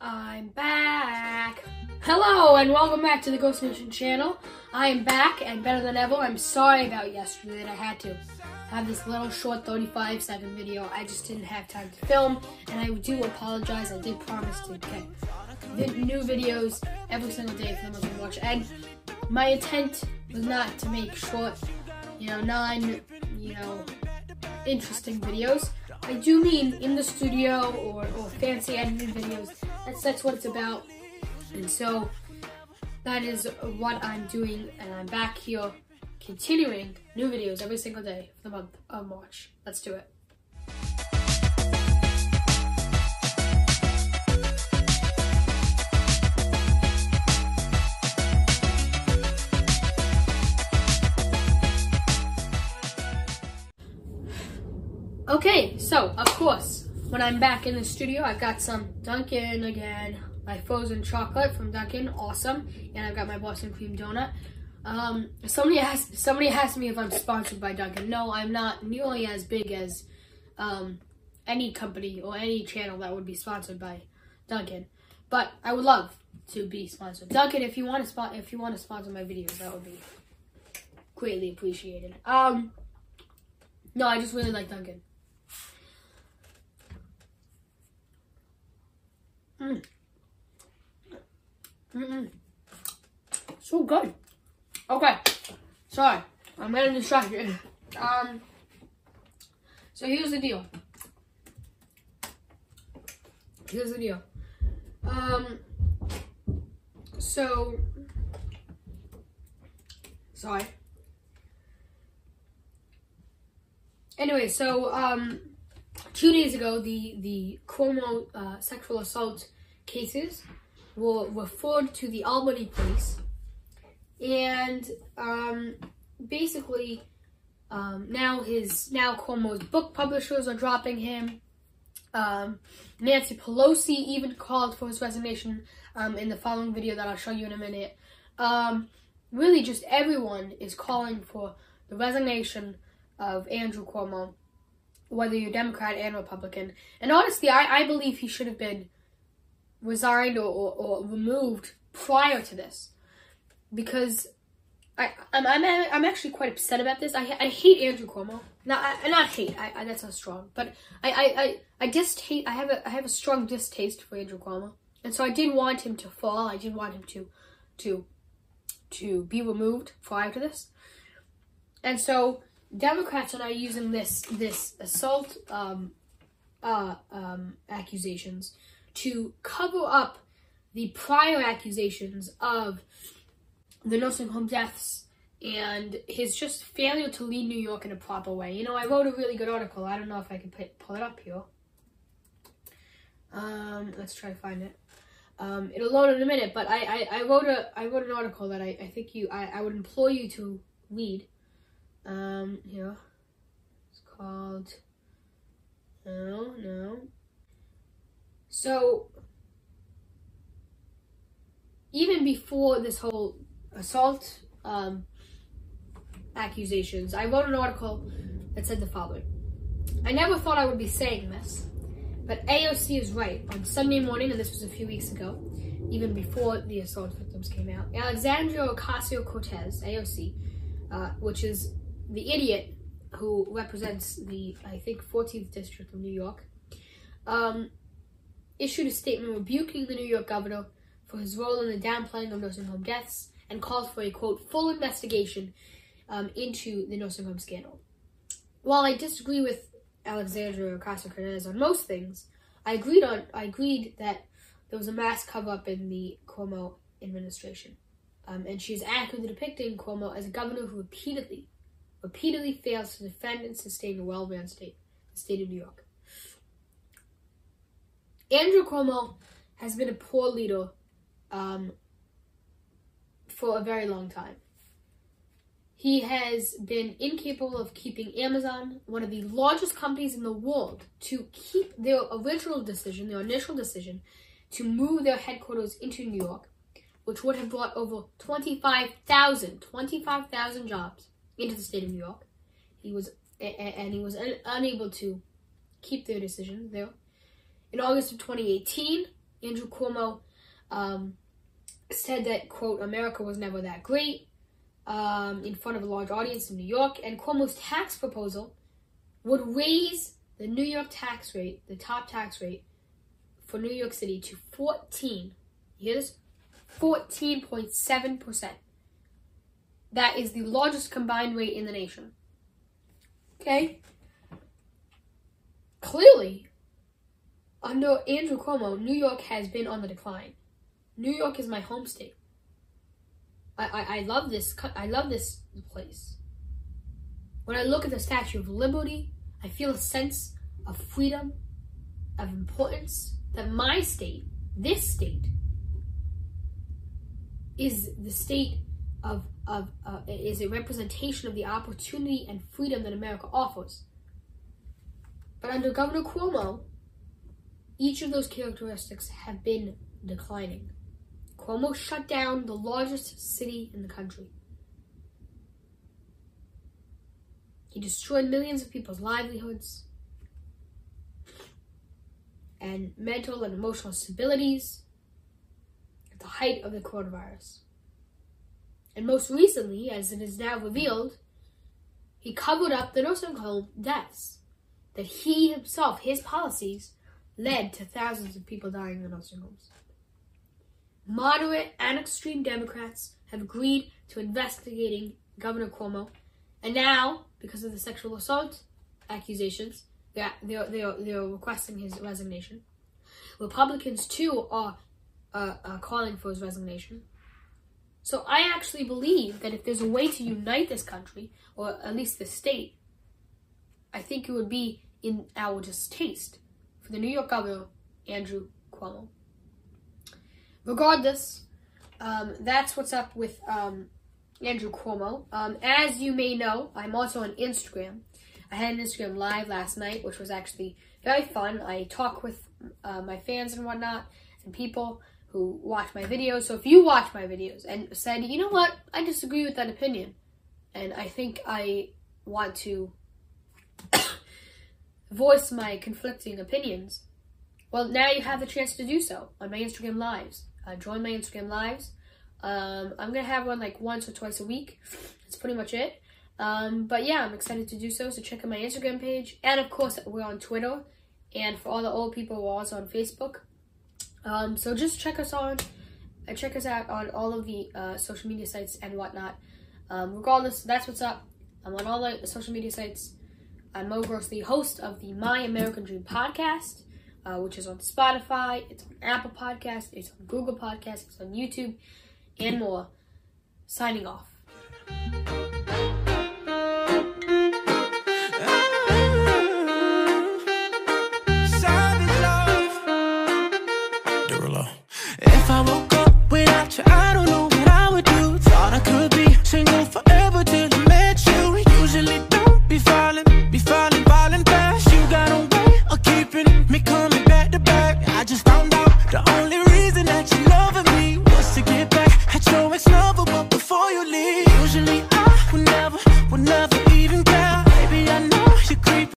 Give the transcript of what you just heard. I'm back. Hello and welcome back to the Ghost Nation channel. I am back and better than ever. I'm sorry about yesterday that I had to have this little short 35-second video. I just didn't have time to film, and I do apologize. I did promise to get new videos every single day for them to watch. And my intent was not to make short, interesting videos. I do mean in the studio or fancy edited videos. That's what it's about. And so that is what I'm doing, and I'm back here continuing new videos every single day for the month of March. Let's do it. Okay, so of course, when I'm back in the studio, I've got some Dunkin' again, my frozen chocolate from Dunkin', awesome, and I've got my Boston cream donut. Somebody asked me if I'm sponsored by Dunkin'. No, I'm not nearly as big as any company or any channel that would be sponsored by Dunkin', but I would love to be sponsored. Dunkin', if you want to sponsor my videos, that would be greatly appreciated. No, I just really like Dunkin'. So good. Okay, sorry, I'm getting distracted. So here's the deal. Anyway, 2 days ago, the Cuomo sexual assault cases were referred to the Albany police, and now Cuomo's book publishers are dropping him. Nancy Pelosi even called for his resignation in the following video that I'll show you in a minute. Really, just everyone is calling for the resignation of Andrew Cuomo, whether you're Democrat and Republican. And honestly, I believe he should have been resigned or removed prior to this, because I'm actually quite upset about this. I hate Andrew Cuomo. Not hate, that's not strong, but I have a strong distaste for Andrew Cuomo, and so I did want him to fall. I did want him to be removed prior to this, and so Democrats are now using this assault accusations to cover up the prior accusations of the nursing home deaths and his just failure to lead New York in a proper way. I wrote a really good article. I don't know if I can pull it up here. Let's try to find it. It'll load in a minute, but I wrote an article that I think I would implore you to read. It's called, So, even before this whole assault accusations, I wrote an article that said the following. I never thought I would be saying this, but AOC is right. On Sunday morning, and this was a few weeks ago, even before the assault victims came out, Alexandria Ocasio-Cortez, AOC, which is the idiot who represents the, I think, 14th District of New York, issued a statement rebuking the New York governor for his role in the downplaying of nursing home deaths and called for a, quote, full investigation into the nursing home scandal. While I disagree with Alexandria Ocasio-Cortez on most things, I agreed that there was a mass cover-up in the Cuomo administration. And she is accurately depicting Cuomo as a governor who repeatedly fails to defend and sustain a well-run state, the state of New York. Andrew Cuomo has been a poor leader for a very long time. He has been incapable of keeping Amazon, one of the largest companies in the world, to keep their original decision, their initial decision, to move their headquarters into New York, which would have brought over 25,000 jobs into the state of New York. He was unable to keep their decision there. In August of 2018, Andrew Cuomo said that, quote, America was never that great, in front of a large audience in New York. And Cuomo's tax proposal would raise the New York tax rate, the top tax rate for New York City to 14, you hear this? 14.7%. That is the largest combined rate in the nation. Okay? Clearly, under Andrew Cuomo, New York has been on the decline. New York is my home state. I love this. I love this place. When I look at the Statue of Liberty, I feel a sense of freedom, of importance, that my state, this state, is the state of is a representation of the opportunity and freedom that America offers. But under Governor Cuomo, each of those characteristics have been declining. Cuomo shut down the largest city in the country. He destroyed millions of people's livelihoods and mental and emotional disabilities at the height of the coronavirus. And most recently, as it is now revealed, he covered up the nursing home deaths, that he himself, his policies, led to thousands of people dying in nursing homes. Moderate and extreme Democrats have agreed to investigating Governor Cuomo, and now, because of the sexual assault accusations, they are requesting his resignation. Republicans, too, are calling for his resignation. So I actually believe that if there's a way to unite this country, or at least this state, I think it would be in our distaste for the New York governor, Andrew Cuomo. Regardless, that's what's up with Andrew Cuomo. As you may know, I'm also on Instagram. I had an Instagram live last night, which was actually very fun. I talk with my fans and whatnot, and people who watch my videos. So if you watch my videos and said, you know what, I disagree with that opinion, and I think I want to voice my conflicting opinions, well, now you have the chance to do so on my Instagram lives. Join my Instagram lives. I'm gonna have one like once or twice a week. That's pretty much it. But yeah, I'm excited to do so. So check out my Instagram page, and of course we're on Twitter. And for all the old people, we're also on Facebook. So just check us out on all of the social media sites and whatnot. Regardless, that's what's up. I'm on all the social media sites. I'm Mo Gerstley, host of the My American Dream podcast, which is on Spotify, it's on Apple Podcasts, it's on Google Podcasts, it's on YouTube, and more. Signing off. If I woke up without you, I don't know what I would do. Thought I could be single forever till I met you. Usually don't be falling fast. You got a way of keeping me coming back to back. I just found out the only reason